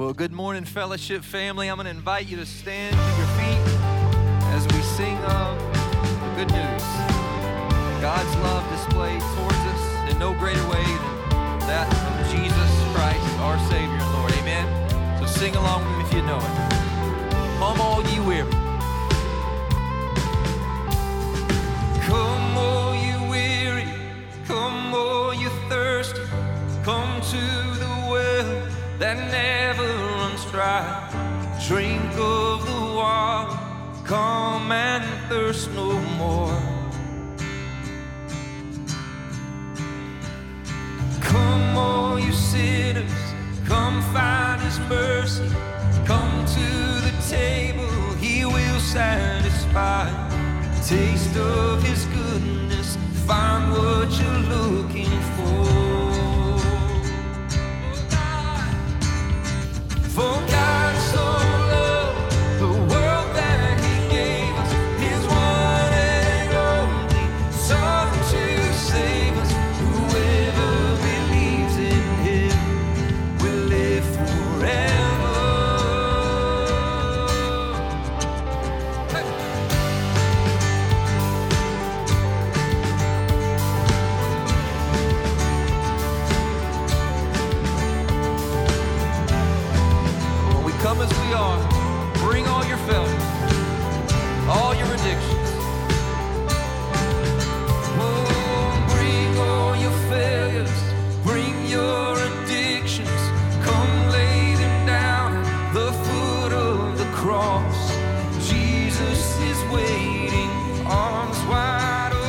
Well, good morning, Fellowship family. I'm going to invite you to stand to your feet as we sing of the good news. God's love displayed towards us in no greater way than that of Jesus Christ, our Savior and Lord. Amen. So sing along with me if you know it. Come all ye weary. Come all ye weary, come all ye thirsty, come to the well that never runs dry. Drink of the water, come and thirst no more. Come all you sinners, come find his mercy, come to the table, he will satisfy. Taste of his goodness, find what you're looking for. For God so loved the world that he gave us his one and only Son to save us. Whoever believes in him will live forever. Come as we are, bring all your failures, all your addictions. Oh, bring all your failures, bring your addictions. Come lay them down at the foot of the cross. Jesus is waiting, arms wide open.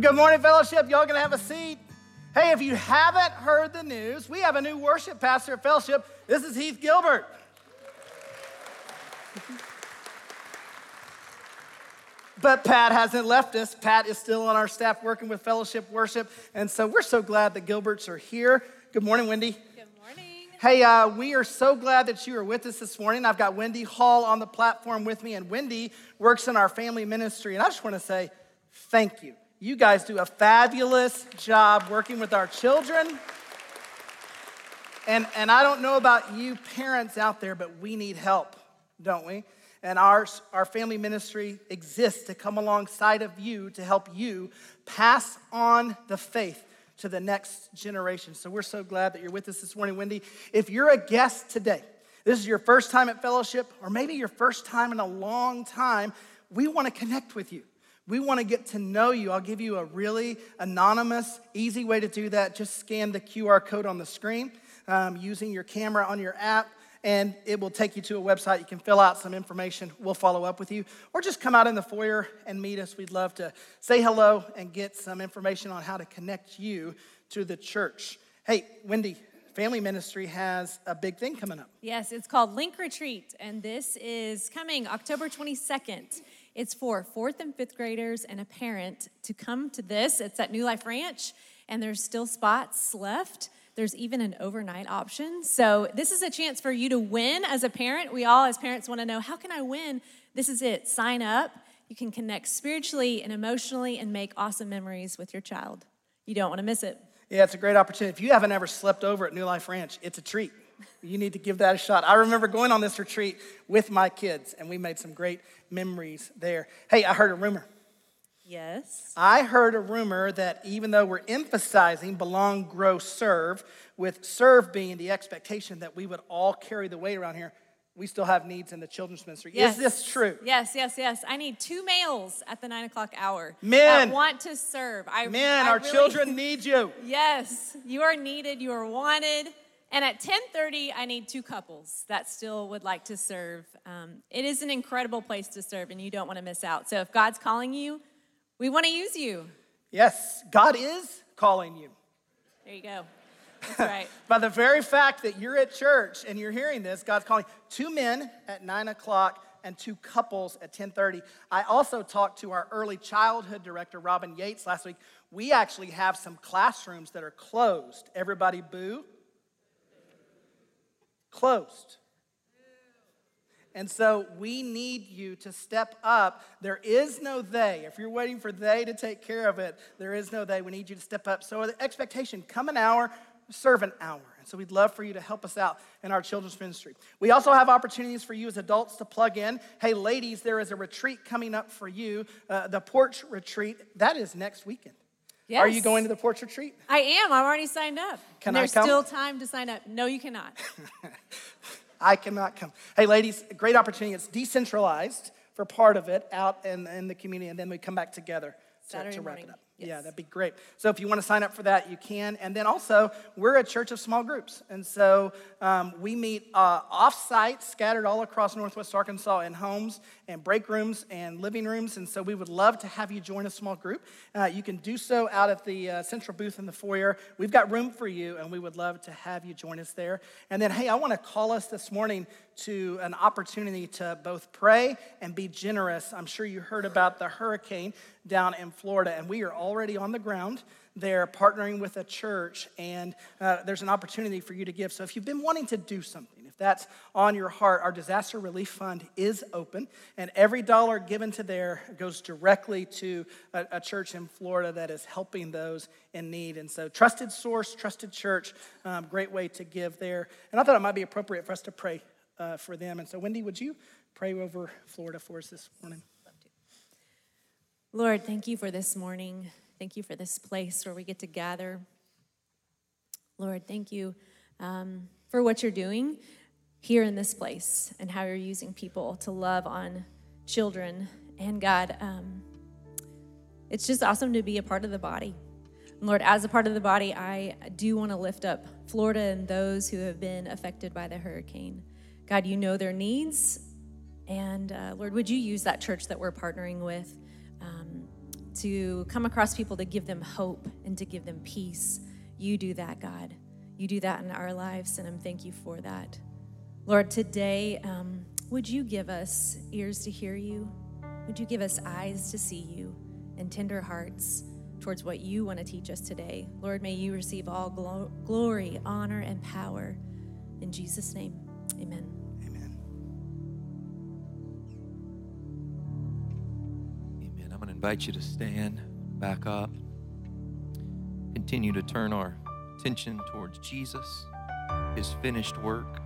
Good morning, Fellowship. Y'all gonna have a seat. Hey, if you haven't heard the news, we have a new worship pastor at Fellowship. This is Heath Gilbert. But Pat hasn't left us. Pat is still on our staff working with Fellowship Worship, and so we're so glad the Gilberts are here. Good morning, Wendy. Good morning. Hey, we are so glad that you are with us this morning. I've got Wendy Hall on the platform with me, and Wendy works in our family ministry, and I just wanna say thank you. You guys do a fabulous job working with our children. And I don't know about you parents out there, but we need help, don't we? And our family ministry exists to come alongside of you to help you pass on the faith to the next generation. So we're so glad that you're with us this morning, Wendy. If you're a guest today, this is your first time at Fellowship, or maybe your first time in a long time, we want to connect with you. We want to get to know you. I'll give you a really anonymous, easy way to do that. Just scan the QR code on the screen using your camera on your app, and it will take you to a website. You can fill out some information. We'll follow up with you. Or just come out in the foyer and meet us. We'd love to say hello and get some information on how to connect you to the church. Hey, Wendy, family ministry has a big thing coming up. Yes, it's called Link Retreat, and this is coming October 22nd. It's for 4th and 5th graders and a parent to come to this. It's at New Life Ranch, and there's still spots left. There's even an overnight option. So this is a chance for you to win as a parent. We all as parents want to know, how can I win? This is it. Sign up. You can connect spiritually and emotionally and make awesome memories with your child. You don't want to miss it. Yeah, it's a great opportunity. If you haven't ever slept over at New Life Ranch, it's a treat. You need to give that a shot. I remember going on this retreat with my kids, and we made some great memories there. Hey, I heard a rumor. Yes. I heard a rumor that even though we're emphasizing belong, grow, serve, with serve being the expectation that we would all carry the weight around here, we still have needs in the children's ministry. Yes. Is this true? Yes. I need 2 males at the 9 o'clock hour. Men. That want to serve. Men, our children need you. Yes. You are needed. You are wanted. And at 10:30, I need 2 couples that still would like to serve. It is an incredible place to serve, and you don't want to miss out. So if God's calling you, we want to use you. Yes. God is calling you. There you go. That's right. By the very fact that you're at church and you're hearing this, God's calling 2 men at 9 o'clock and 2 couples at 10:30. I also talked to our early childhood director, Robin Yates, last week. We actually have some classrooms that are closed. Everybody boo. Closed. And so we need you to step up. There is no they. If you're waiting for they to take care of it, there is no they. We need you to step up. So the expectation, come an hour, serve an hour. And so we'd love for you to help us out in our children's ministry. We also have opportunities for you as adults to plug in. Hey, ladies, there is a retreat coming up for you, the Porch Retreat. That is next weekend. Yes. Are you going to the Porch Retreat? I am. I've already signed up. Can I come? There's still time to sign up. No, you cannot. I cannot come. Hey, ladies, great opportunity. It's decentralized for part of it out in the community, and then we come back together to wrap it up. Yes. Yeah, that'd be great. So if you want to sign up for that, you can. And then also, we're a church of small groups. And so we meet off-site, scattered all across Northwest Arkansas in homes and break rooms and living rooms. And so we would love to have you join a small group. You can do so out at the central booth in the foyer. We've got room for you, and we would love to have you join us there. And then, hey, I want to call us this morning to an opportunity to both pray and be generous. I'm sure you heard about the hurricane down in Florida, and we are already on the ground there partnering with a church, and there's an opportunity for you to give. So if you've been wanting to do something, if that's on your heart, our disaster relief fund is open, and every dollar given to there goes directly to a church in Florida that is helping those in need. And so trusted source, trusted church, great way to give there. And I thought it might be appropriate for us to pray for them. And so, Wendy, would you pray over Florida for us this morning? Lord, thank you for this morning. Thank you for this place where we get to gather. Lord, thank you for what you're doing here in this place and how you're using people to love on children. And God, it's just awesome to be a part of the body. And Lord, as a part of the body, I do want to lift up Florida and those who have been affected by the hurricane. God, you know their needs. And Lord, would you use that church that we're partnering with to come across people, to give them hope and to give them peace. You do that, God. You do that in our lives, and I'm thank you for that. Lord, today, would you give us ears to hear you? Would you give us eyes to see you and tender hearts towards what you want to teach us today? Lord, may you receive all glory, honor, and power. In Jesus' name, amen. Amen. I'm going to invite you to stand. back up. Continue to turn our attention towards Jesus, his finished work.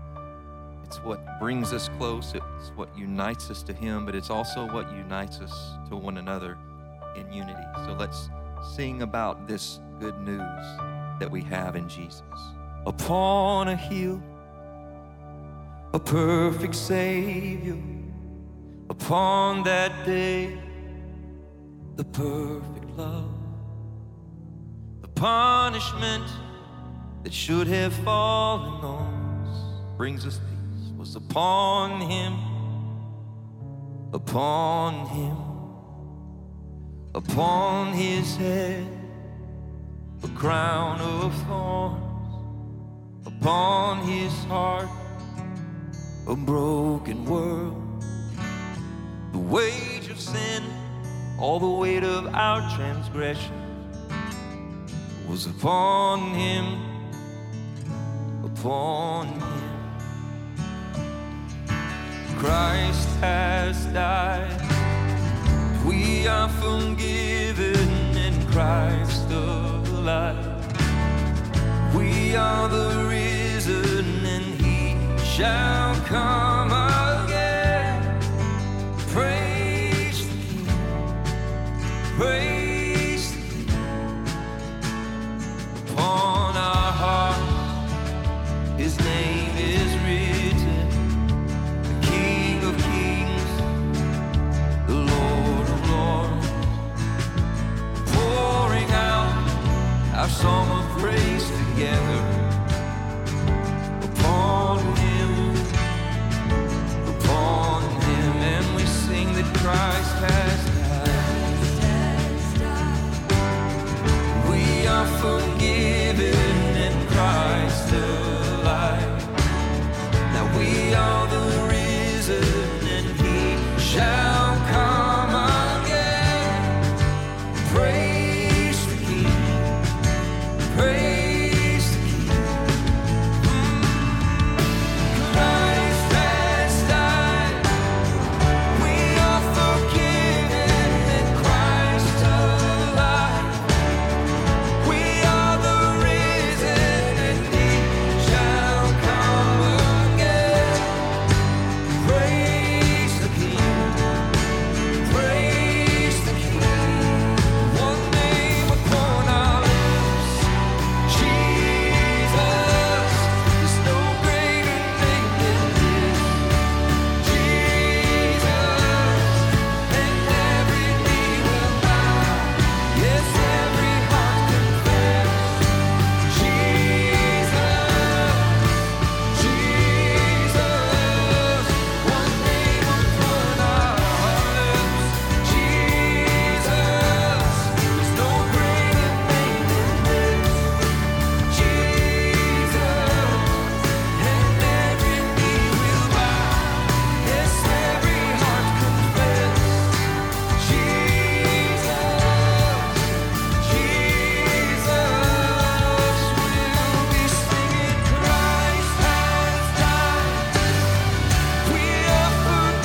It's what brings us close. It's what unites us to him, but it's also what unites us to one another in unity. So let's sing about this good news that we have in Jesus. Upon a hill, a perfect Savior, upon that day, the perfect love, the punishment that should have fallen on us, brings us peace, was upon him, upon him, upon his head, a crown of thorns, upon his heart, a broken world, the wage of sin, all the weight of our transgressions was upon him, upon him. Christ has died. We are forgiven in Christ alive. We are the risen, and he shall come again. Praise the King, praise the King. Upon our hearts his name is written, the King of Kings, the Lord. Pouring out our song of praise together upon him, and we sing that Christ has died. We are forgiven in Christ alive. Now we are the risen, and he shall come again. Praise the King, praise the King. Christ has died. We are forgiven in Christ alive. We are the risen, and he shall come again. Praise the King, praise the King. One name upon our lips, Jesus. There's no greater name than this, Jesus. And every knee will bow, yes, every heart confess, Jesus, Jesus. One name upon our hearts, Jesus. There's no greater name than this, Jesus. And every knee will bow, yes, every heart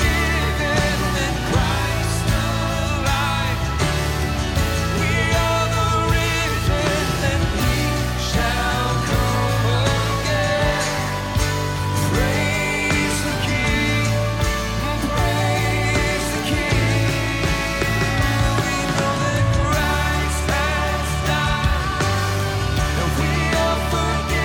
confess, Jesus, Jesus. We'll be singing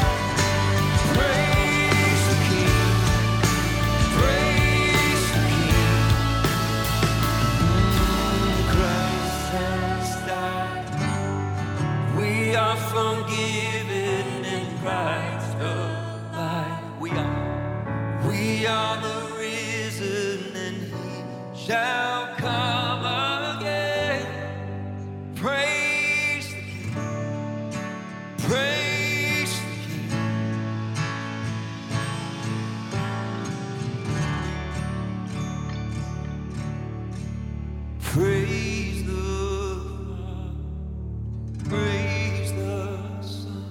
Christ has died. We are forgiven in Christ alive. We are the risen, and he shall come again. Praise the King, praise the King. We know that Christ has died, and we are forgiven in Christ alive. Now we are the risen, and he shall come again. Praise the King, praise the King. Christ has died. We are forgiven in Christ alive. We are the risen, and he shall come again. Praise the King, praise the King. Praise the Father, praise the Son,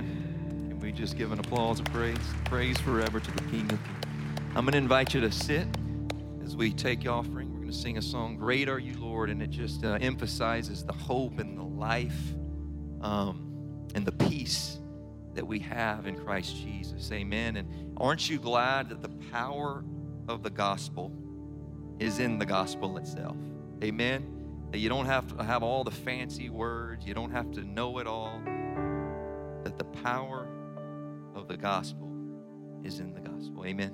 Amen. Can we just give an applause and praise forever to the King of Kings? I'm going to invite you to sit as we take your offering. We're going to sing a song, Great Are You, Lord, and it just emphasizes the hope and the life and the peace that we have in Christ Jesus. Amen. And aren't you glad that the power of the gospel is in the gospel itself? Amen. That you don't have to have all the fancy words. You don't have to know it all. That the power of the gospel is in the gospel. Amen.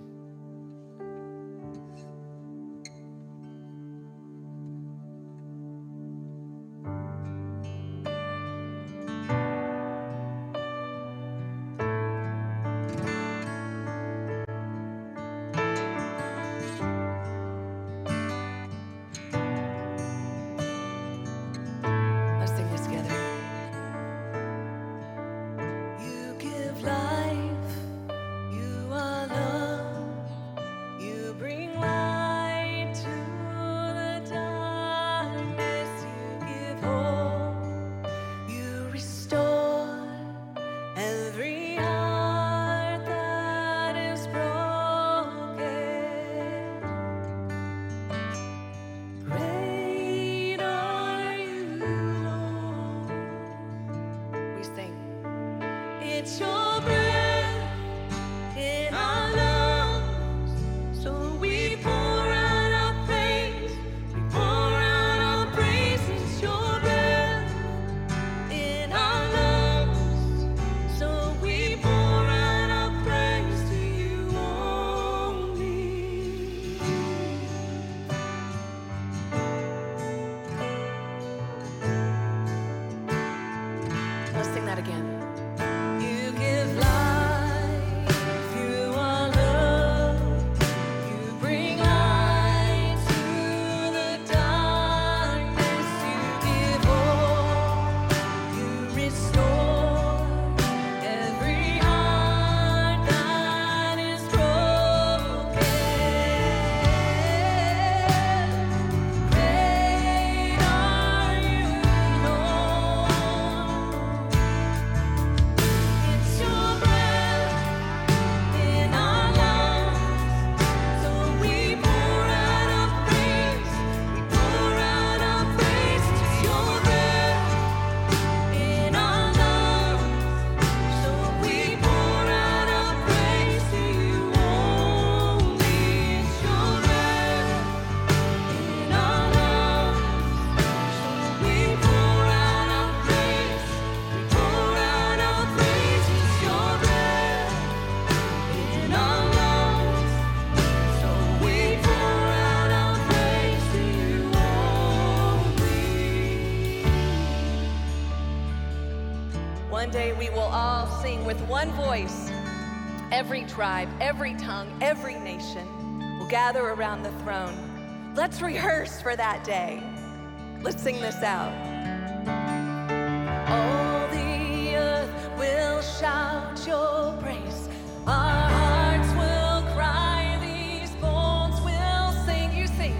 We will all sing with one voice. Every tribe, every tongue, every nation will gather around the throne. Let's rehearse for that day. Let's sing this out. All the earth will shout your praise. Our hearts will cry. These bones will sing. You sing.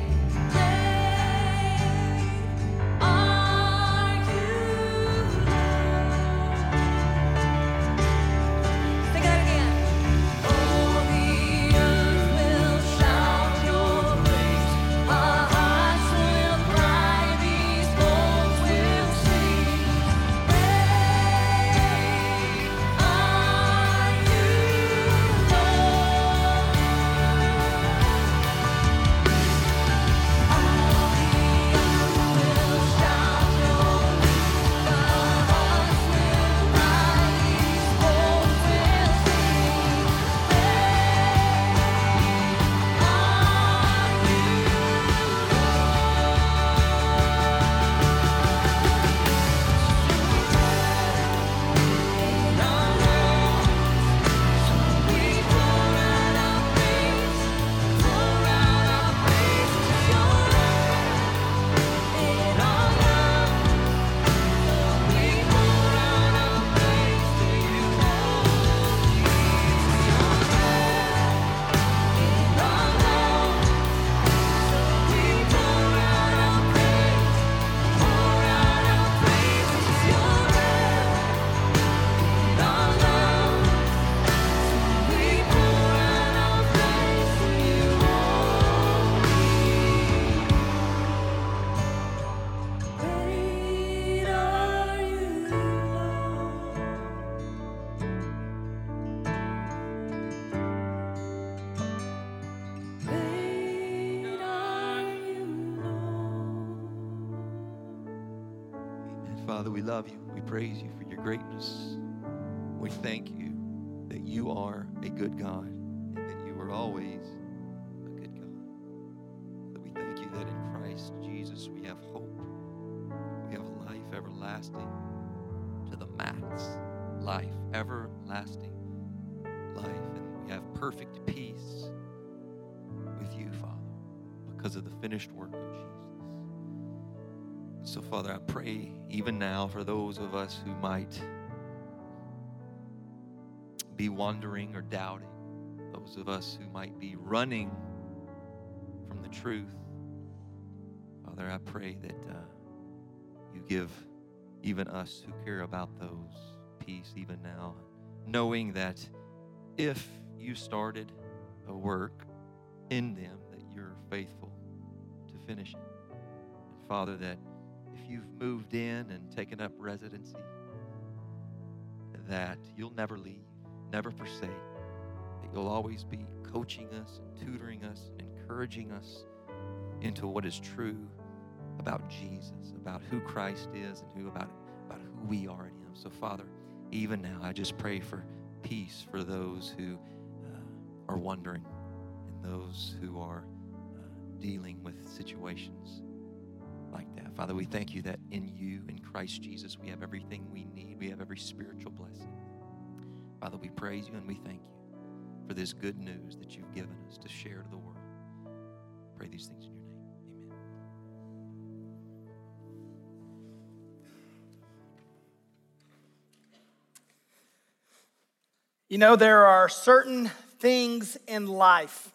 Father, we love you. We praise you for your greatness. We thank you that you are a good God and that you are always a good God. That we thank you that in Christ Jesus we have hope. We have life everlasting to the max. Life, everlasting life. And we have perfect peace with you, Father, because of the finished work of Jesus. So, Father, I pray even now for those of us who might be wandering or doubting, those of us who might be running from the truth. Father, I pray that you give even us who care about those peace even now, knowing that if you started a work in them, that you're faithful to finish it. And Father, that if you've moved in and taken up residency, that you'll never leave, never forsake, that you'll always be coaching us and tutoring us and encouraging us into what is true about Jesus, about who Christ is and about who we are in him. So, Father, even now, I just pray for peace for those who are wondering and those who are dealing with situations like that. Father, we thank you that in you, in Christ Jesus, we have everything we need. We have every spiritual blessing. Father, we praise you and we thank you for this good news that you've given us to share to the world. Pray these things in your name. You know, there are certain things in life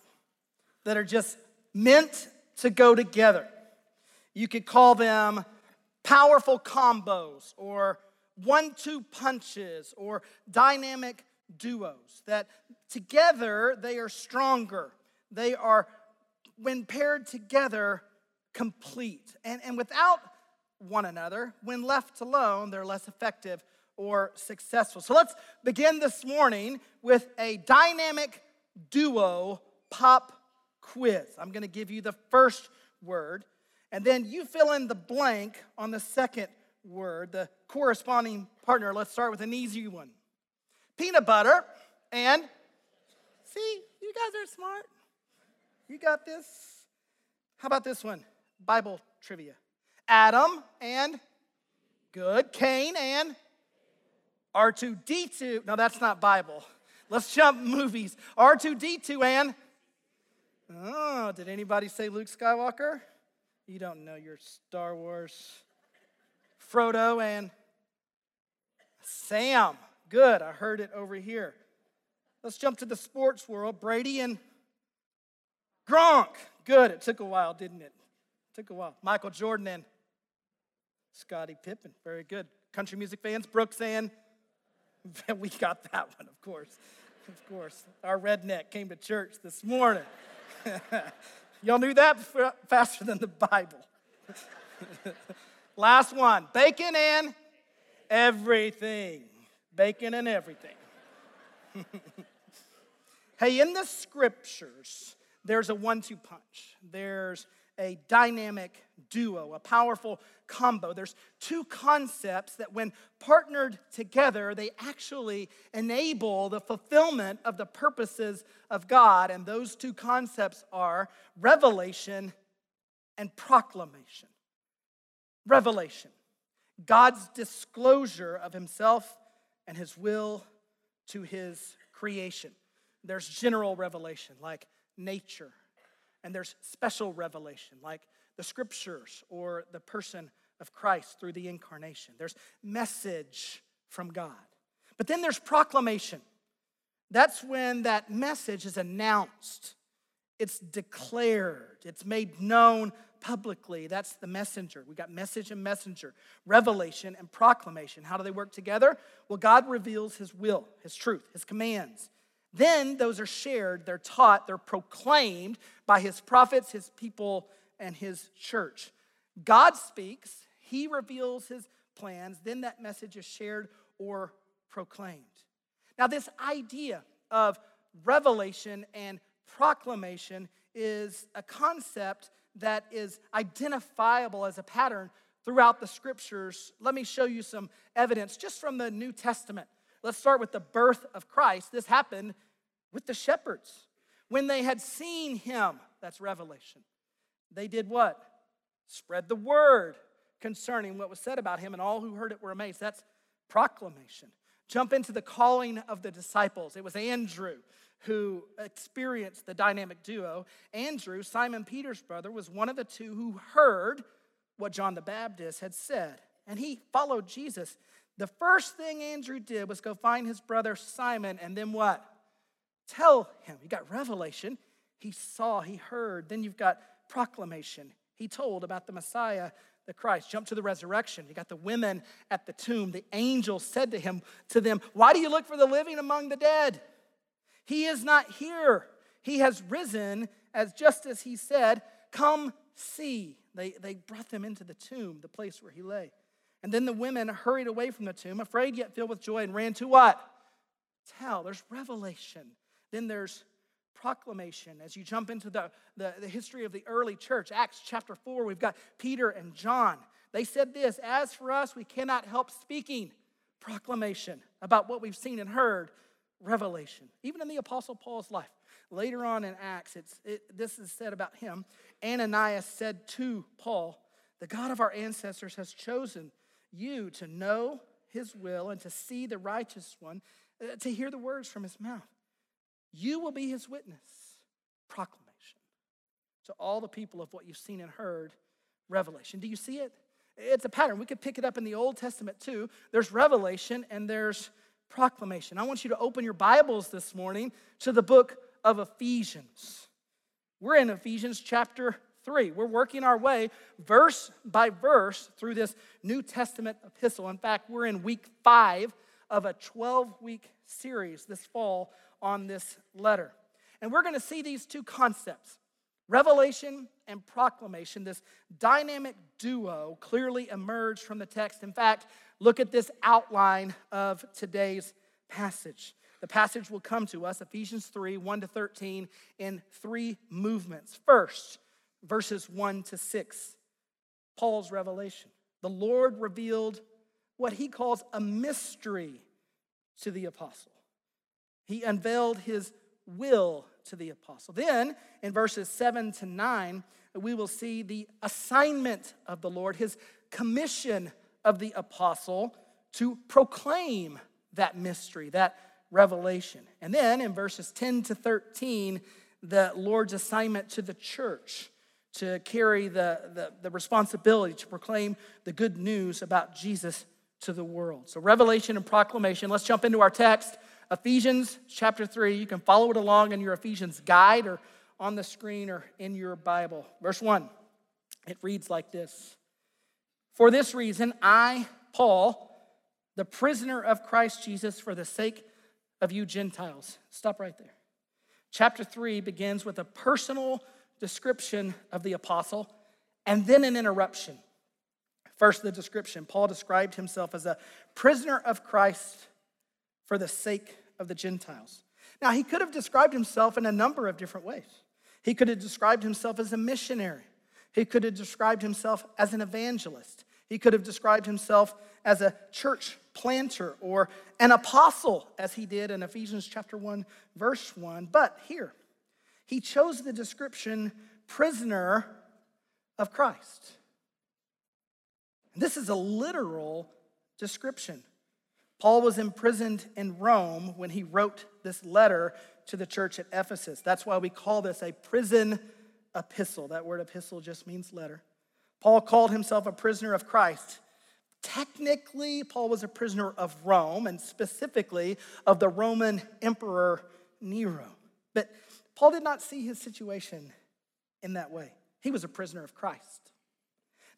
that are just meant to go together. You could call them powerful combos or 1-2 punches or dynamic duos, that together they are stronger. They are, when paired together, complete. And without one another, when left alone, they're less effective or successful. So let's begin this morning with a dynamic duo pop quiz. I'm going to give you the first word, and then you fill in the blank on the second word, the corresponding partner. Let's start with an easy one. Peanut butter and, see, you guys are smart. You got this. How about this one? Bible trivia. Adam and, good, Cain and, R2-D2, no, that's not Bible. Let's jump movies. R2-D2 and, oh, did anybody say Luke Skywalker? You don't know your Star Wars. Frodo and Sam. Good, I heard it over here. Let's jump to the sports world. Brady and Gronk. Good, it took a while, didn't it? It took a while. Michael Jordan and Scottie Pippen. Very good. Country music fans, Brooks and... We got that one, of course. Of course. Our redneck came to church this morning. Y'all knew that faster than the Bible. Last one. Bacon and everything. Bacon and everything. Hey, in the scriptures, there's a 1-2 punch. There's a dynamic duo, a powerful combo. There's two concepts that when partnered together, they actually enable the fulfillment of the purposes of God. And those two concepts are revelation and proclamation. Revelation, God's disclosure of himself and his will to his creation. There's general revelation like nature, and there's special revelation like the scriptures or the person of Christ through the incarnation. There's message from God. But then there's proclamation. That's when that message is announced. It's declared. It's made known publicly. That's the messenger. We got message and messenger, revelation and proclamation. How do they work together? Well, God reveals his will, his truth, his commands. Then those are shared, they're taught, they're proclaimed by his prophets, his people, and his church. God speaks, he reveals his plans, then that message is shared or proclaimed. Now, this idea of revelation and proclamation is a concept that is identifiable as a pattern throughout the scriptures. Let me show you some evidence just from the New Testament. Let's start with the birth of Christ. This happened with the shepherds. When they had seen him, that's Revelation, they did what? Spread the word concerning what was said about him, and all who heard it were amazed. That's proclamation. Jump into the calling of the disciples. It was Andrew who experienced the dynamic duo. Andrew, Simon Peter's brother, was one of the two who heard what John the Baptist had said, and he followed Jesus. The first thing Andrew did was go find his brother Simon, and then what? Tell him. You got revelation. He saw, he heard. Then you've got proclamation. He told about the Messiah, the Christ. Jump to the resurrection. You got the women at the tomb. The angel said to them, "Why do you look for the living among the dead? He is not here. He has risen, just as he said. Come see." They brought them into the tomb, the place where he lay. And then the women hurried away from the tomb, afraid yet filled with joy, and ran to what? Tell. There's revelation. Then there's proclamation. As you jump into the history of the early church, Acts chapter 4, we've got Peter and John. They said this, "As for us, we cannot help speaking." Proclamation about what we've seen and heard. Revelation. Even in the Apostle Paul's life, later on in Acts, this is said about him. Ananias said to Paul, "The God of our ancestors has chosen you to know his will and to see the righteous one, to hear the words from his mouth. You will be his witness." Proclamation. To all the people of what you've seen and heard, revelation. Do you see it? It's a pattern. We could pick it up in the Old Testament too. There's revelation and there's proclamation. I want you to open your Bibles this morning to the book of Ephesians. We're in Ephesians chapter 3. We're working our way verse by verse through this New Testament epistle. In fact, we're in week 5 of a 12-week series this fall on this letter. And we're going to see these two concepts, revelation and proclamation. This dynamic duo clearly emerged from the text. In fact, look at this outline of today's passage. The passage will come to us, Ephesians 3, 1-13, in three movements. First, verses 1-6, Paul's revelation. The Lord revealed what he calls a mystery to the apostle. He unveiled his will to the apostle. Then, in verses 7-9, we will see the assignment of the Lord, his commission of the apostle to proclaim that mystery, that revelation. And then, in verses 10-13, the Lord's assignment to the church to carry the responsibility to proclaim the good news about Jesus to the world. So revelation and proclamation. Let's jump into our text. Ephesians chapter 3, you can follow it along in your Ephesians guide or on the screen or in your Bible. Verse 1, it reads like this. "For this reason, I, Paul, the prisoner of Christ Jesus, for the sake of you Gentiles." Stop right there. Chapter 3 begins with a personal description of the apostle and then an interruption. First, the description. Paul described himself as a prisoner of Christ for the sake of the Gentiles. Now, he could have described himself in a number of different ways. He could have described himself as a missionary. He could have described himself as an evangelist. He could have described himself as a church planter or an apostle, as he did in Ephesians chapter 1, verse 1. But here, he chose the description prisoner of Christ. This is a literal description. Paul was imprisoned in Rome when he wrote this letter to the church at Ephesus. That's why we call this a prison epistle. That word epistle just means letter. Paul called himself a prisoner of Christ. Technically, Paul was a prisoner of Rome, and specifically of the Roman emperor Nero. But Paul did not see his situation in that way. He was a prisoner of Christ.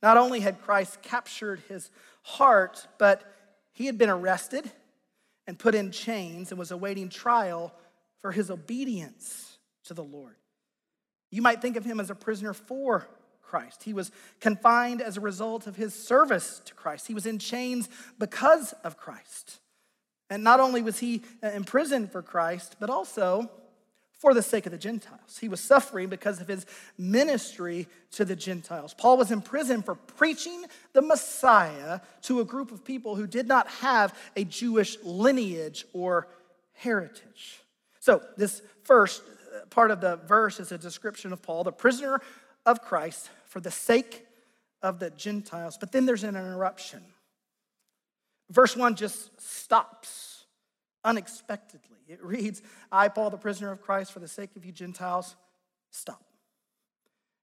Not only had Christ captured his heart, but he had been arrested and put in chains and was awaiting trial for his obedience to the Lord. You might think of him as a prisoner for Christ. He was confined as a result of his service to Christ. He was in chains because of Christ. And not only was he imprisoned for Christ, but also for the sake of the Gentiles. He was suffering because of his ministry to the Gentiles. Paul was in prison for preaching the Messiah to a group of people who did not have a Jewish lineage or heritage. So this first part of the verse is a description of Paul, the prisoner of Christ for the sake of the Gentiles. But then there's an interruption. Verse 1 just stops unexpectedly. It reads, I, Paul, the prisoner of Christ, for the sake of you Gentiles, stop.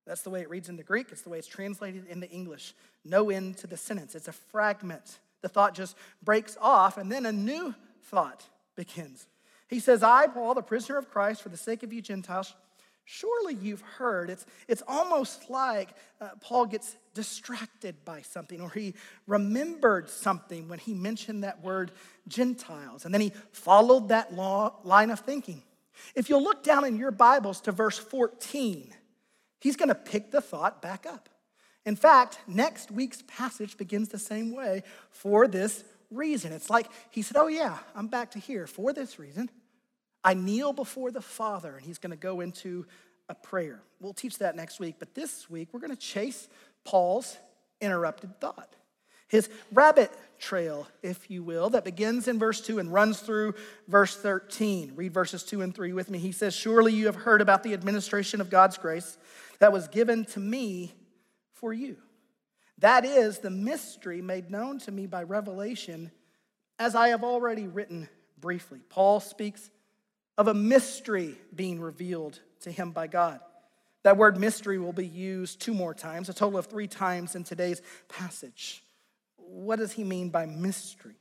That's the way it reads in the Greek. It's the way it's translated into English. No end to the sentence. It's a fragment. The thought just breaks off, and then a new thought begins. He says, I, Paul, the prisoner of Christ, for the sake of you Gentiles, surely you've heard. It's almost like Paul gets distracted by something, or he remembered something when he mentioned that word Gentiles. And then he followed that line of thinking. If you'll look down in your Bibles to verse 14, he's going to pick the thought back up. In fact, next week's passage begins the same way for this reason. It's like he said, oh yeah, I'm back to here for this reason. I kneel before the Father, and he's going to go into a prayer. We'll teach that next week, but this week we're going to chase Paul's interrupted thought, his rabbit trail, if you will, that begins in verse 2 and runs through verse 13. Read verses 2 and 3 with me. He says, surely you have heard about the administration of God's grace that was given to me for you. That is the mystery made known to me by revelation, as I have already written briefly. Paul speaks of a mystery being revealed to him by God. That word mystery will be used 2 more times, a total of 3 times in today's passage. What does he mean by mystery?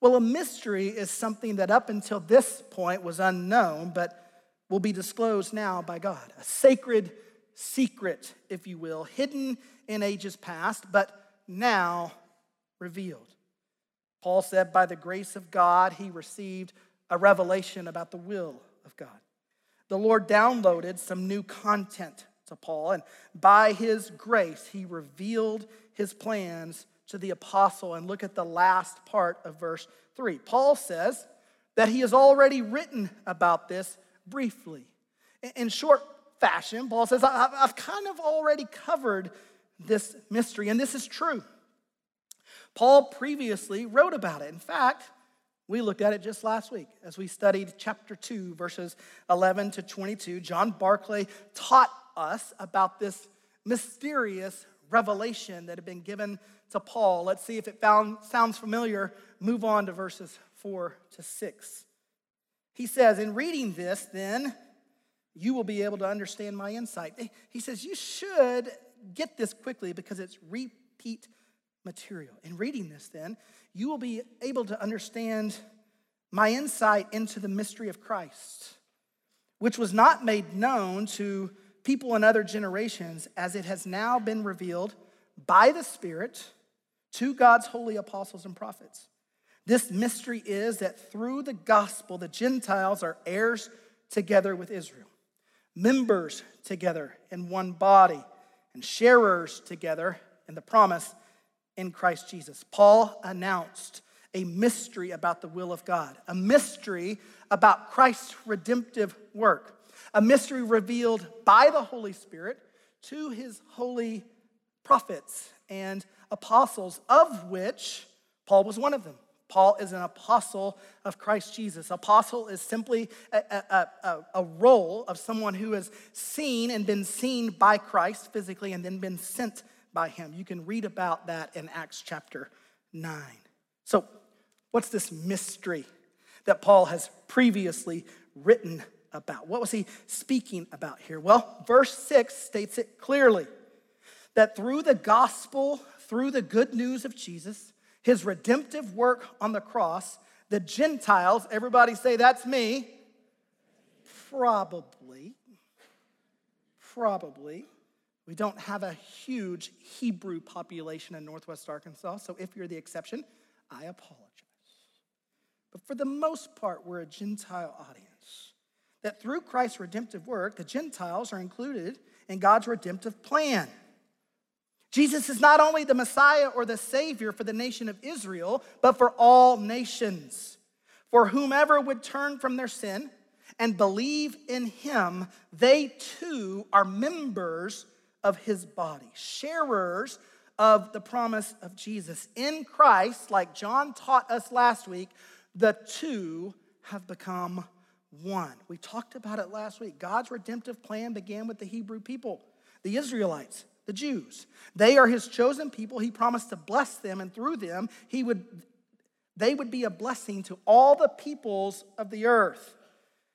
Well, a mystery is something that up until this point was unknown, but will be disclosed now by God. A sacred secret, if you will, hidden in ages past, but now revealed. Paul said, by the grace of God, he received a revelation about the will of God. The Lord downloaded some new content to Paul, and by his grace, he revealed his plans to the apostle. And look at the last part of verse 3. Paul says that he has already written about this briefly. In short fashion, Paul says, I've kind of already covered this mystery, and this is true. Paul previously wrote about it. In fact, we looked at it just last week as we studied chapter 2, verses 11 to 22. John Barclay taught us about this mysterious revelation that had been given to Paul. Let's see if it sounds familiar. Move on to verses 4 to 6. He says, in reading this, then, you will be able to understand my insight. He says, you should get this quickly because it's repeat material. In reading this, then, you will be able to understand my insight into the mystery of Christ, which was not made known to people in other generations, as it has now been revealed by the Spirit to God's holy apostles and prophets. This mystery is that through the gospel, the Gentiles are heirs together with Israel, members together in one body, and sharers together in the promise in Christ Jesus. Paul announced a mystery about the will of God, a mystery about Christ's redemptive work, a mystery revealed by the Holy Spirit to his holy prophets and apostles, of which Paul was one of them. Paul is an apostle of Christ Jesus. Apostle is simply a role of someone who has seen and been seen by Christ physically and then been sent by him. You can read about that in Acts chapter 9. So what's this mystery that Paul has previously written about? What was he speaking about here? Well, verse 6 states it clearly, that through the gospel, through the good news of Jesus, his redemptive work on the cross, the Gentiles, everybody say, that's me. Probably. We don't have a huge Hebrew population in Northwest Arkansas, so if you're the exception, I apologize. But for the most part, we're a Gentile audience. That through Christ's redemptive work, the Gentiles are included in God's redemptive plan. Jesus is not only the Messiah or the Savior for the nation of Israel, but for all nations, for whomever would turn from their sin and believe in him, they too are members of his body, sharers of the promise of Jesus. In Christ, like John taught us last week, the two have become one. We talked about it last week. God's redemptive plan began with the Hebrew people, the Israelites, the Jews. They are his chosen people. He promised to bless them, and through them, they would be a blessing to all the peoples of the earth.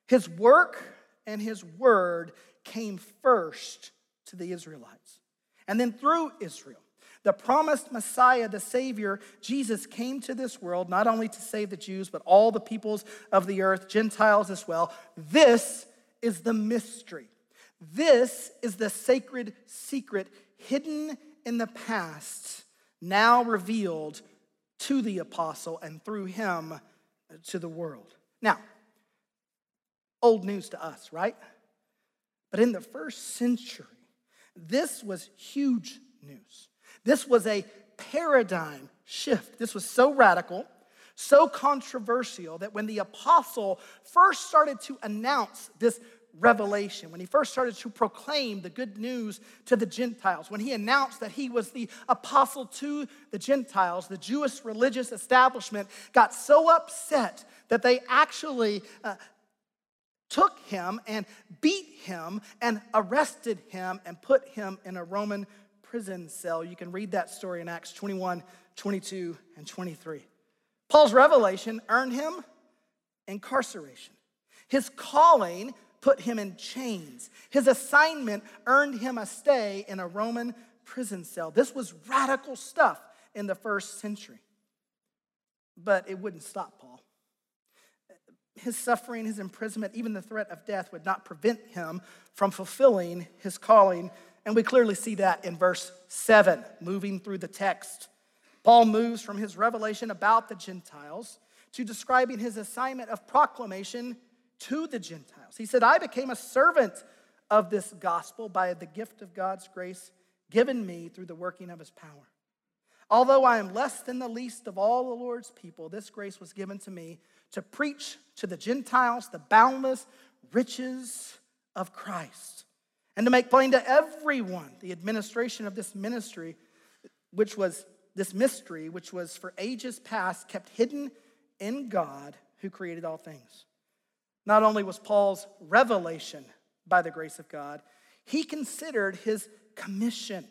His work and his word came first to the Israelites. And then through Israel, the promised Messiah, the Savior, Jesus came to this world not only to save the Jews, but all the peoples of the earth, Gentiles as well. This is the mystery. This is the sacred secret hidden in the past, now revealed to the apostle and through him to the world. Now, old news to us, right? But in the first century, this was huge news. This was a paradigm shift. This was so radical, so controversial, that when the apostle first started to announce this revelation, when he first started to proclaim the good news to the Gentiles, when he announced that he was the apostle to the Gentiles, the Jewish religious establishment got so upset that they actually took him and beat him and arrested him and put him in a Roman prison cell. You can read that story in Acts 21, 22, and 23. Paul's revelation earned him incarceration. His calling put him in chains. His assignment earned him a stay in a Roman prison cell. This was radical stuff in the first century. But it wouldn't stop Paul. His suffering, his imprisonment, even the threat of death would not prevent him from fulfilling his calling. And we clearly see that in verse 7, moving through the text. Paul moves from his revelation about the Gentiles to describing his assignment of proclamation to the Gentiles. He said, I became a servant of this gospel by the gift of God's grace given me through the working of his power. Although I am less than the least of all the Lord's people, this grace was given to me to preach to the Gentiles the boundless riches of Christ and to make plain to everyone the administration of this ministry, which was this mystery, which was for ages past kept hidden in God who created all things. Not only was Paul's revelation by the grace of God, he considered his commission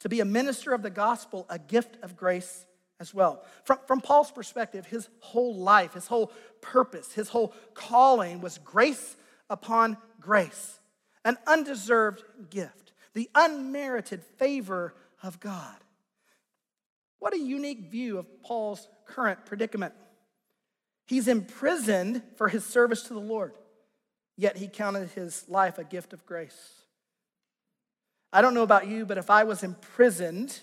to be a minister of the gospel a gift of grace as well. From Paul's perspective, his whole life, his whole purpose, his whole calling was grace upon grace, an undeserved gift, the unmerited favor of God. What a unique view of Paul's current predicament. He's imprisoned for his service to the Lord, yet he counted his life a gift of grace. I don't know about you, but if I was imprisoned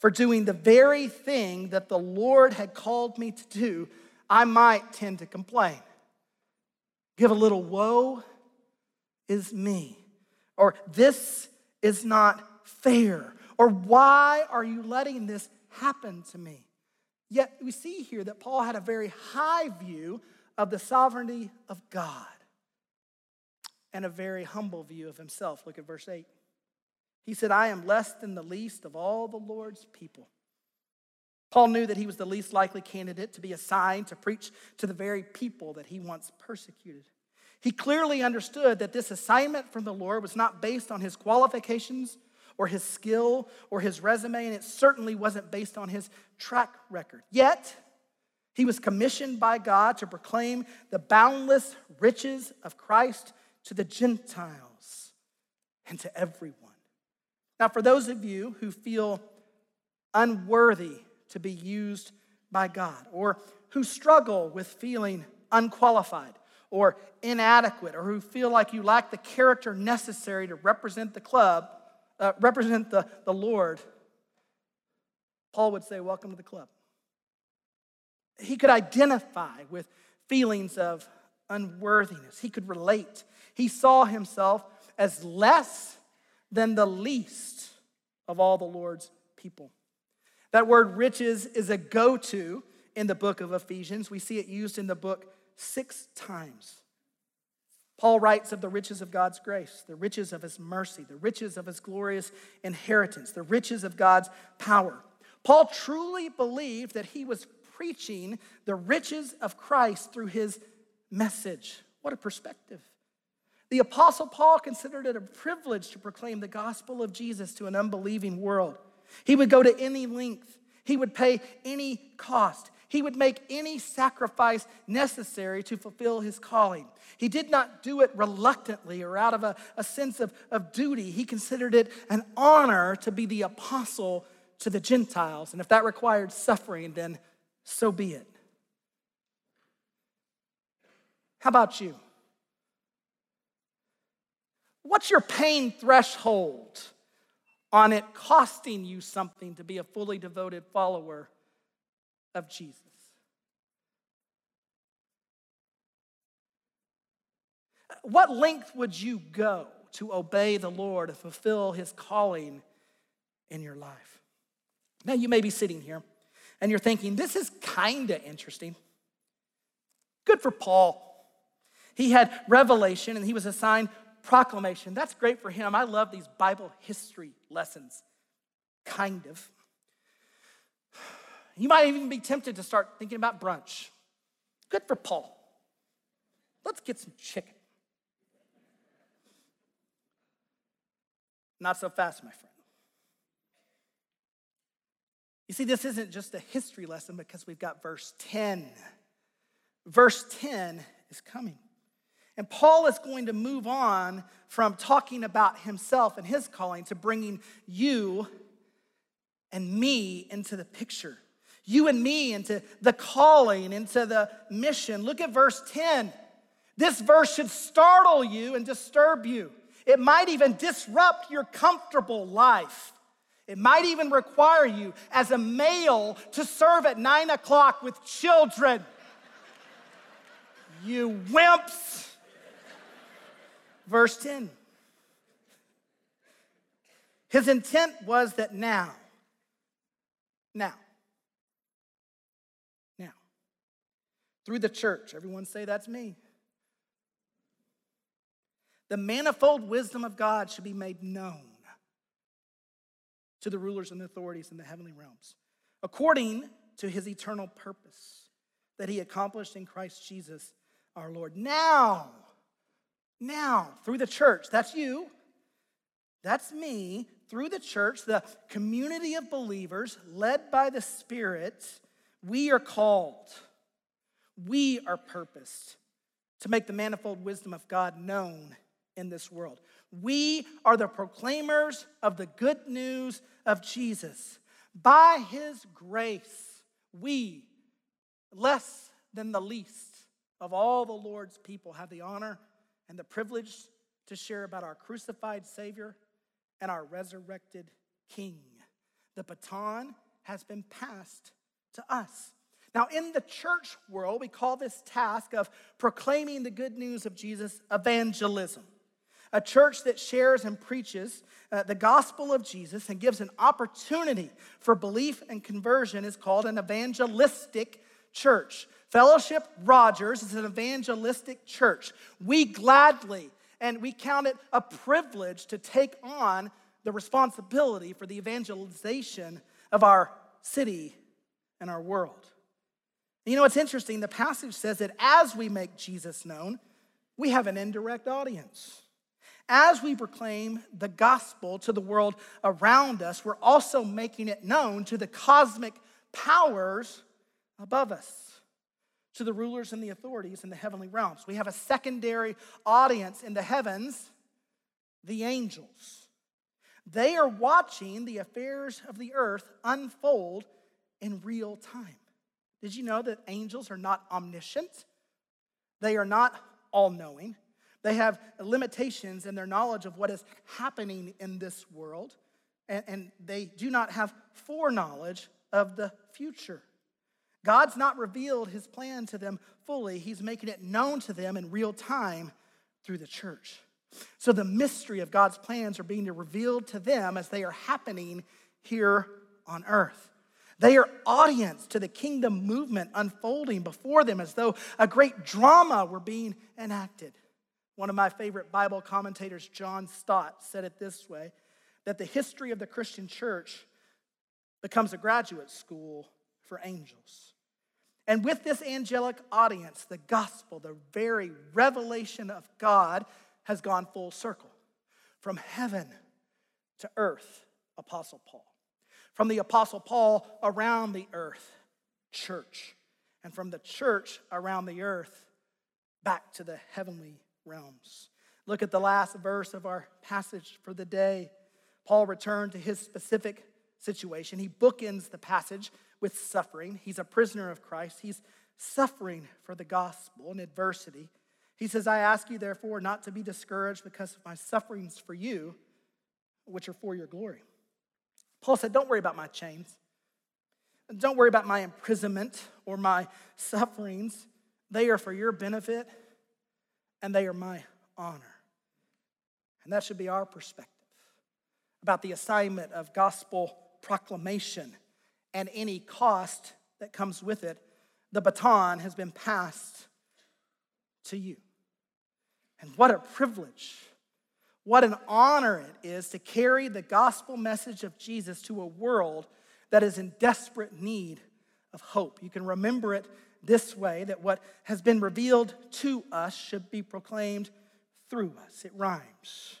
for doing the very thing that the Lord had called me to do, I might tend to complain. Give a little woe is me, or this is not fair, or why are you letting this happen to me? Yet we see here that Paul had a very high view of the sovereignty of God and a very humble view of himself. Look at verse 8. He said, I am less than the least of all the Lord's people. Paul knew that he was the least likely candidate to be assigned to preach to the very people that he once persecuted. He clearly understood that this assignment from the Lord was not based on his qualifications or his skill, or his resume, and it certainly wasn't based on his track record. Yet, he was commissioned by God to proclaim the boundless riches of Christ to the Gentiles and to everyone. Now, for those of you who feel unworthy to be used by God, or who struggle with feeling unqualified or inadequate, or who feel like you lack the character necessary to represent the club, represent the Lord, Paul would say, welcome to the club. He could identify with feelings of unworthiness. He could relate. He saw himself as less than the least of all the Lord's people. That word riches is a go-to in the book of Ephesians. We see it used in the book 6 times. Paul writes of the riches of God's grace, the riches of his mercy, the riches of his glorious inheritance, the riches of God's power. Paul truly believed that he was preaching the riches of Christ through his message. What a perspective. The Apostle Paul considered it a privilege to proclaim the gospel of Jesus to an unbelieving world. He would go to any length. He would pay any cost. He would make any sacrifice necessary to fulfill his calling. He did not do it reluctantly or out of a sense of duty. He considered it an honor to be the apostle to the Gentiles. And if that required suffering, then so be it. How about you? What's your pain threshold on it costing you something to be a fully devoted follower of Jesus? What length would you go to obey the Lord and fulfill his calling in your life? Now you may be sitting here and you're thinking, this is kind of interesting. Good for Paul. He had revelation and he was assigned proclamation. That's great for him. I love these Bible history lessons. Kind of. You might even be tempted to start thinking about brunch. Good for Paul. Let's get some chicken. Not so fast, my friend. You see, this isn't just a history lesson because we've got verse 10. Verse 10 is coming. And Paul is going to move on from talking about himself and his calling to bringing you and me into the picture. You and me into the calling, into the mission. Look at verse 10. This verse should startle you and disturb you. It might even disrupt your comfortable life. It might even require you as a male to serve at 9 o'clock with children. You wimps. Verse 10. His intent was that now, through the church, everyone say that's me, the manifold wisdom of God should be made known to the rulers and authorities in the heavenly realms, according to his eternal purpose that he accomplished in Christ Jesus our Lord. Now, through the church, that's you, that's me, through the church, the community of believers led by the Spirit, we are called, we are purposed to make the manifold wisdom of God known in this world. We are the proclaimers of the good news of Jesus. By his grace, we, less than the least of all the Lord's people, have the honor and the privilege to share about our crucified Savior and our resurrected King. The baton has been passed to us. Now, in the church world, we call this task of proclaiming the good news of Jesus evangelism. A church that shares and preaches the gospel of Jesus and gives an opportunity for belief and conversion is called an evangelistic church. Fellowship Rogers is an evangelistic church. We gladly and we count it a privilege to take on the responsibility for the evangelization of our city and our world. You know, it's interesting. The passage says that as we make Jesus known, we have an indirect audience. As we proclaim the gospel to the world around us, we're also making it known to the cosmic powers above us, to the rulers and the authorities in the heavenly realms. We have a secondary audience in the heavens, the angels. They are watching the affairs of the earth unfold in real time. Did you know that angels are not omniscient? They are not all-knowing. They have limitations in their knowledge of what is happening in this world, and they do not have foreknowledge of the future. God's not revealed his plan to them fully. He's making it known to them in real time through the church. So the mystery of God's plans are being revealed to them as they are happening here on earth. They are audience to the kingdom movement unfolding before them as though a great drama were being enacted. One of my favorite Bible commentators, John Stott, said it this way, that the history of the Christian church becomes a graduate school for angels. And with this angelic audience, the gospel, the very revelation of God, has gone full circle. From heaven to earth, Apostle Paul. From the Apostle Paul, around the earth, church. And from the church around the earth, back to the heavenly realms. Look at the last verse of our passage for the day. Paul returned to his specific situation. He bookends the passage with suffering. He's a prisoner of Christ. He's suffering for the gospel in adversity. He says, I ask you, therefore, not to be discouraged because of my sufferings for you, which are for your glory. Paul said, don't worry about my chains. Don't worry about my imprisonment or my sufferings. They are for your benefit, and they are my honor. And that should be our perspective about the assignment of gospel proclamation and any cost that comes with it. The baton has been passed to you. And what a privilege, what an honor it is to carry the gospel message of Jesus to a world that is in desperate need of hope. You can remember it this way, that what has been revealed to us should be proclaimed through us. It rhymes.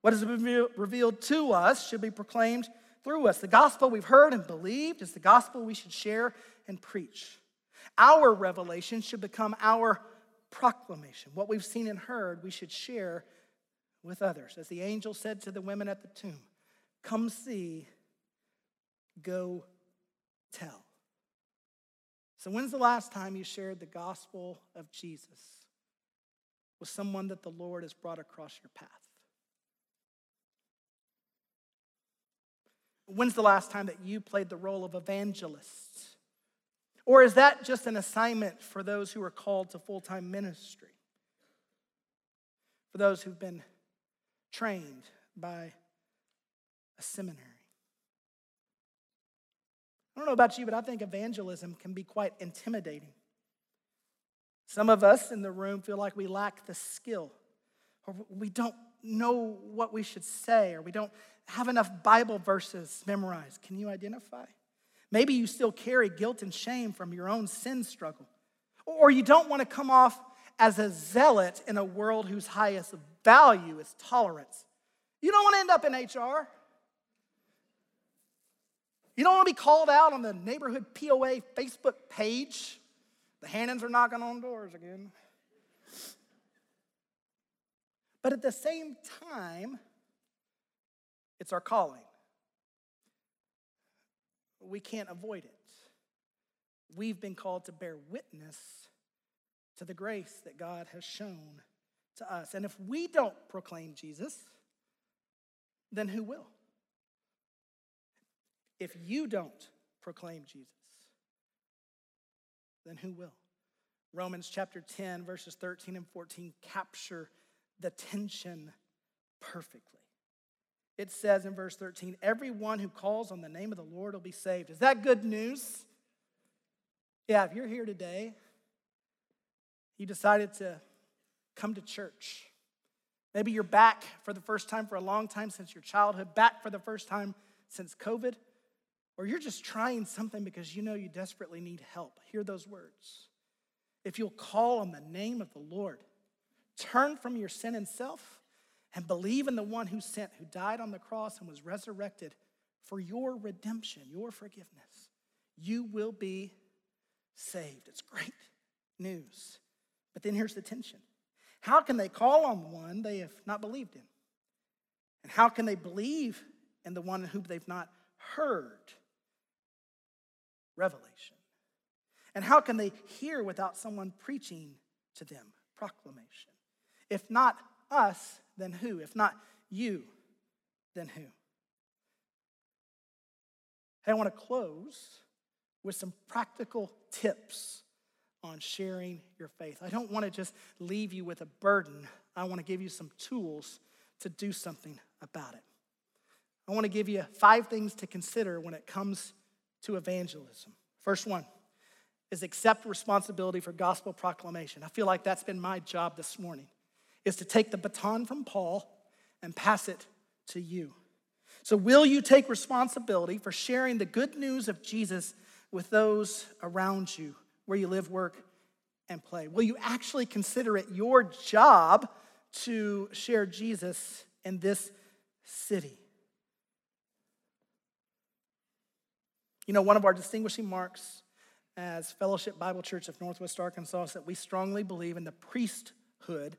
What has been revealed to us should be proclaimed through us. The gospel we've heard and believed is the gospel we should share and preach. Our revelation should become our proclamation. What we've seen and heard, we should share with others. As the angel said to the women at the tomb, come see, go tell. So when's the last time you shared the gospel of Jesus with someone that the Lord has brought across your path? When's the last time that you played the role of evangelist? Or is that just an assignment for those who are called to full-time ministry? For those who've been trained by a seminary? I don't know about you, but I think evangelism can be quite intimidating. Some of us in the room feel like we lack the skill, or we don't know what we should say, or we don't have enough Bible verses memorized. Can you identify? Maybe you still carry guilt and shame from your own sin struggle. Or you don't want to come off as a zealot in a world whose highest value is tolerance. You don't want to end up in HR. You don't want to be called out on the neighborhood POA Facebook page. The Hannons are knocking on doors again. But at the same time, it's our calling. We can't avoid it. We've been called to bear witness to the grace that God has shown to us. And if we don't proclaim Jesus, then who will? If you don't proclaim Jesus, then who will? Romans chapter 10, verses 13 and 14 capture the tension perfectly. It says in verse 13, everyone who calls on the name of the Lord will be saved. Is that good news? Yeah, if you're here today, you decided to come to church. Maybe you're back for the first time for a long time since your childhood, back for the first time since COVID, or you're just trying something because you know you desperately need help. Hear those words. If you'll call on the name of the Lord, turn from your sin and self, and believe in the one who sent, who died on the cross and was resurrected for your redemption, your forgiveness, you will be saved. It's great news. But then here's the tension. How can they call on one they have not believed in? And how can they believe in the one whom they've not heard? Revelation. And how can they hear without someone preaching to them? Proclamation. If not us, then who? If not you, then who? Hey, I want to close with some practical tips on sharing your faith. I don't want to just leave you with a burden. I want to give you some tools to do something about it. I want to give you 5 things to consider when it comes to evangelism. First one is accept responsibility for gospel proclamation. I feel like that's been my job this morning. is to take the baton from Paul and pass it to you. So will you take responsibility for sharing the good news of Jesus with those around you, where you live, work, and play? Will you actually consider it your job to share Jesus in this city? You know, one of our distinguishing marks as Fellowship Bible Church of Northwest Arkansas is that we strongly believe in the priesthood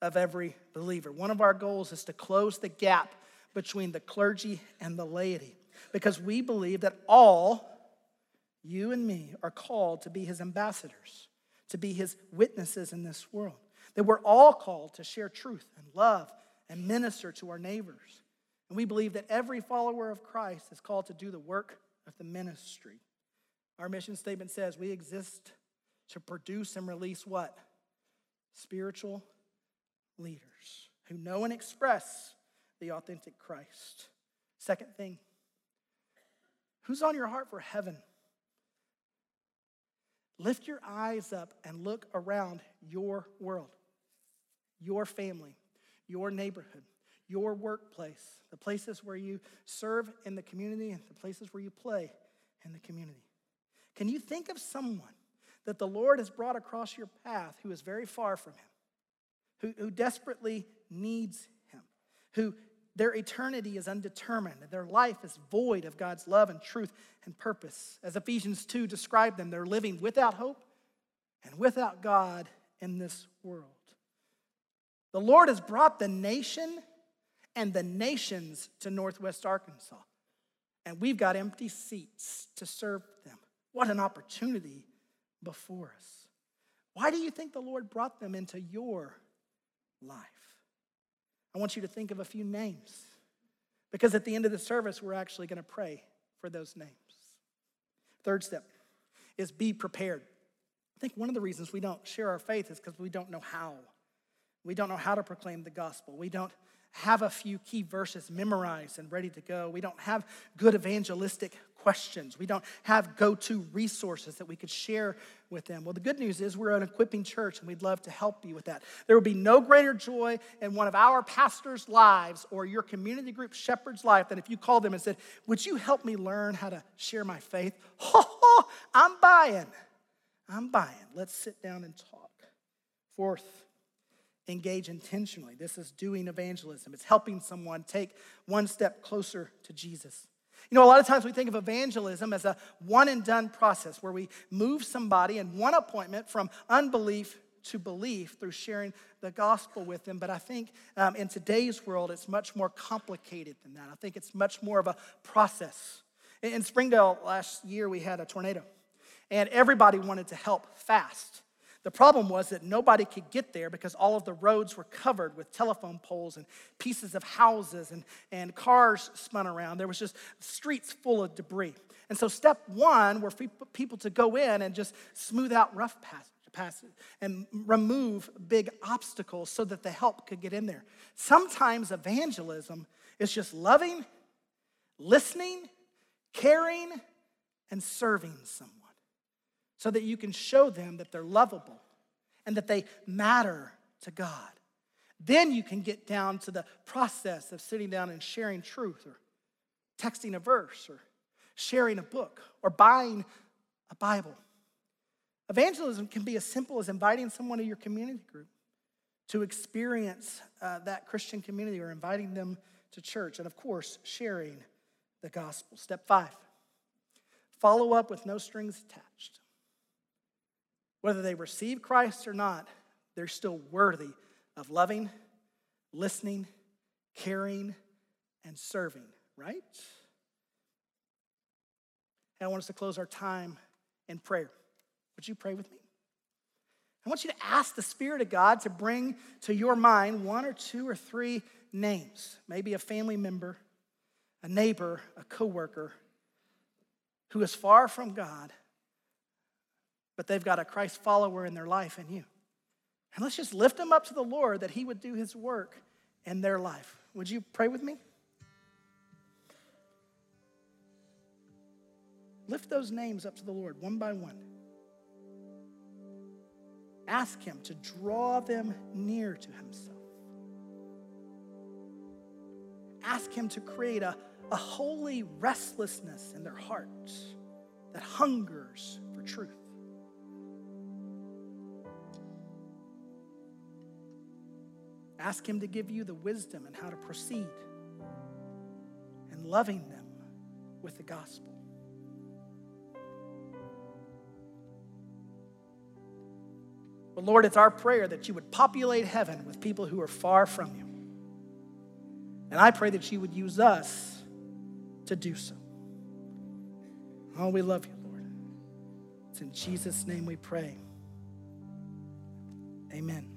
of every believer. One of our goals is to close the gap between the clergy and the laity, because we believe that all, you and me, are called to be his ambassadors, to be his witnesses in this world, that we're all called to share truth and love and minister to our neighbors. And we believe that every follower of Christ is called to do the work of the ministry. Our mission statement says we exist to produce and release what? Spiritual leaders who know and express the authentic Christ. Second thing, who's on your heart for heaven? Lift your eyes up and look around your world, your family, your neighborhood, your workplace, the places where you serve in the community and the places where you play in the community. Can you think of someone that the Lord has brought across your path who is very far from him, who desperately needs him, who their eternity is undetermined, and their life is void of God's love and truth and purpose? As Ephesians 2 described them, they're living without hope and without God in this world. The Lord has brought the nation and the nations to Northwest Arkansas, and we've got empty seats to serve them. What an opportunity before us. Why do you think the Lord brought them into your life? I want you to think of a few names, because at the end of the service, we're actually going to pray for those names. Third step is be prepared. I think one of the reasons we don't share our faith is because we don't know how. We don't know how to proclaim the gospel. We don't have a few key verses memorized and ready to go. We don't have good evangelistic questions. We don't have go-to resources that we could share with them. Well, the good news is we're an equipping church, and we'd love to help you with that. There will be no greater joy in one of our pastors' lives or your community group shepherd's life than if you called them and said, "Would you help me learn how to share my faith?" Ho, I'm buying. Let's sit down and talk. Fourth, engage intentionally. This is doing evangelism. It's helping someone take one step closer to Jesus. You know, a lot of times we think of evangelism as a one-and-done process where we move somebody in one appointment from unbelief to belief through sharing the gospel with them. But I think in today's world, it's much more complicated than that. I think it's much more of a process. In Springdale last year, we had a tornado, and everybody wanted to help fast. The problem was that nobody could get there because all of the roads were covered with telephone poles and pieces of houses and cars spun around. There was just streets full of debris. And so step one were for people to go in and just smooth out rough passages and remove big obstacles so that the help could get in there. Sometimes evangelism is just loving, listening, caring, and serving someone, so that you can show them that they're lovable and that they matter to God. Then you can get down to the process of sitting down and sharing truth, or texting a verse, or sharing a book, or buying a Bible. Evangelism can be as simple as inviting someone to your community group to experience that Christian community, or inviting them to church, and of course, sharing the gospel. Step 5, follow up with no strings attached. Whether they receive Christ or not, they're still worthy of loving, listening, caring, and serving, right? And I want us to close our time in prayer. Would you pray with me? I want you to ask the Spirit of God to bring to your mind one or two or three names, maybe a family member, a neighbor, a coworker, who is far from God, but they've got a Christ follower in their life and you. And let's just lift them up to the Lord that he would do his work in their life. Would you pray with me? Lift those names up to the Lord one by one. Ask him to draw them near to himself. ask him to create a holy restlessness in their hearts that hungers for truth. Ask him to give you the wisdom and how to proceed and loving them with the gospel. But Lord, it's our prayer that you would populate heaven with people who are far from you. And I pray that you would use us to do so. Oh, we love you, Lord. It's in Jesus' name we pray. Amen.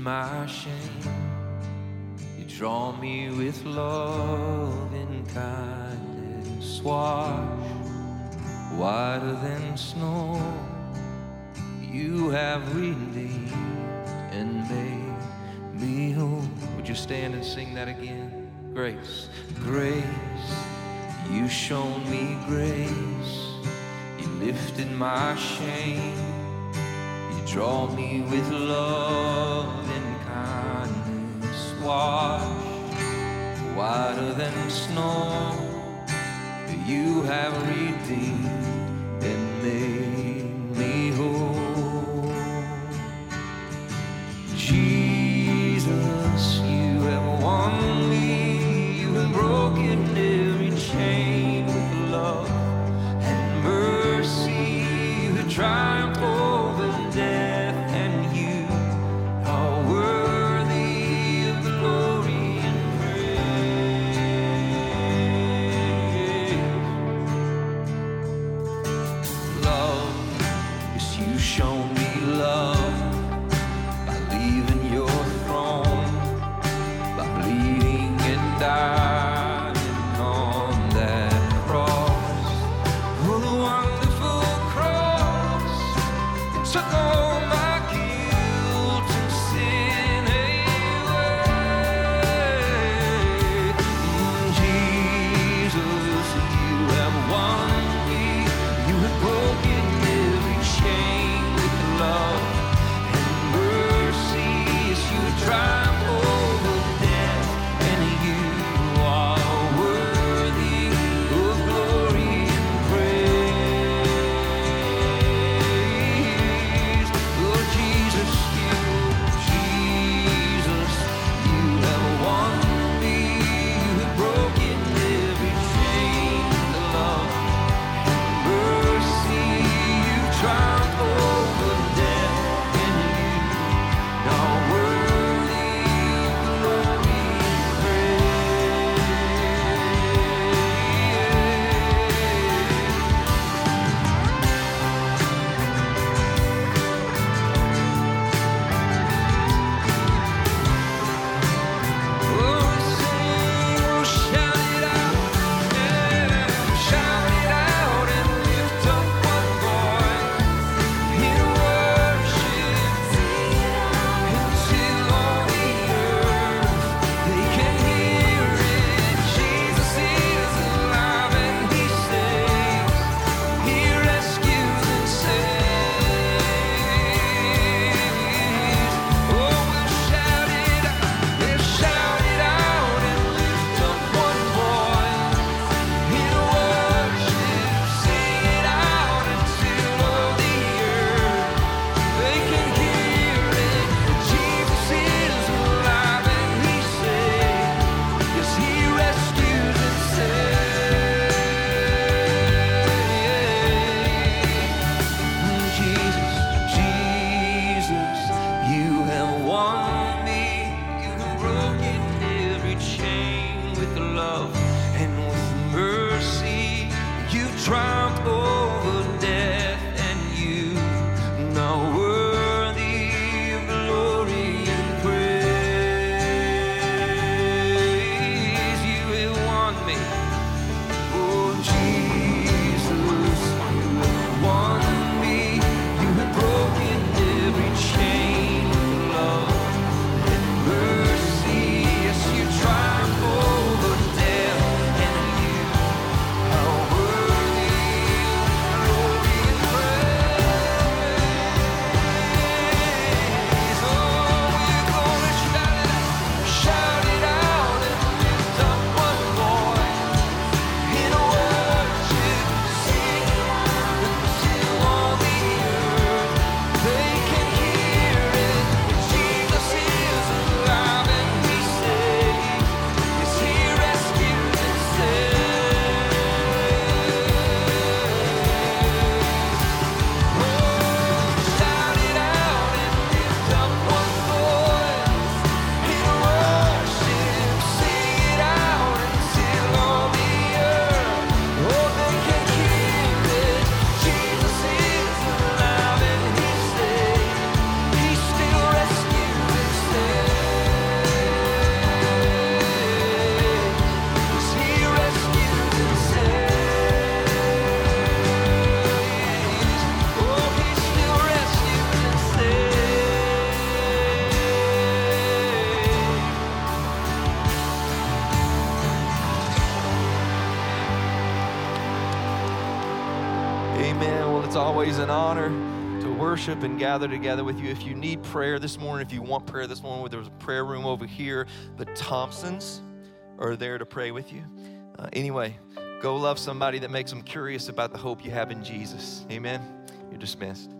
My shame, you draw me with love and kindness, wash whiter than snow. You have redeemed and made me whole. Would you stand and sing that again? Grace, grace, you showed me grace, you lifted my shame, you draw me with love. Washed whiter than snow, you have redeemed and made me whole. Jesus, you have won me, you have broken every chain with love and mercy, you have triumphed over death, and you are worthy. Show Amen. Well, it's always an honor to worship and gather together with you. If you need prayer this morning, if you want prayer this morning, there's a prayer room over here. The Thompsons are there to pray with you. Anyway, go love somebody that makes them curious about the hope you have in Jesus. Amen. You're dismissed.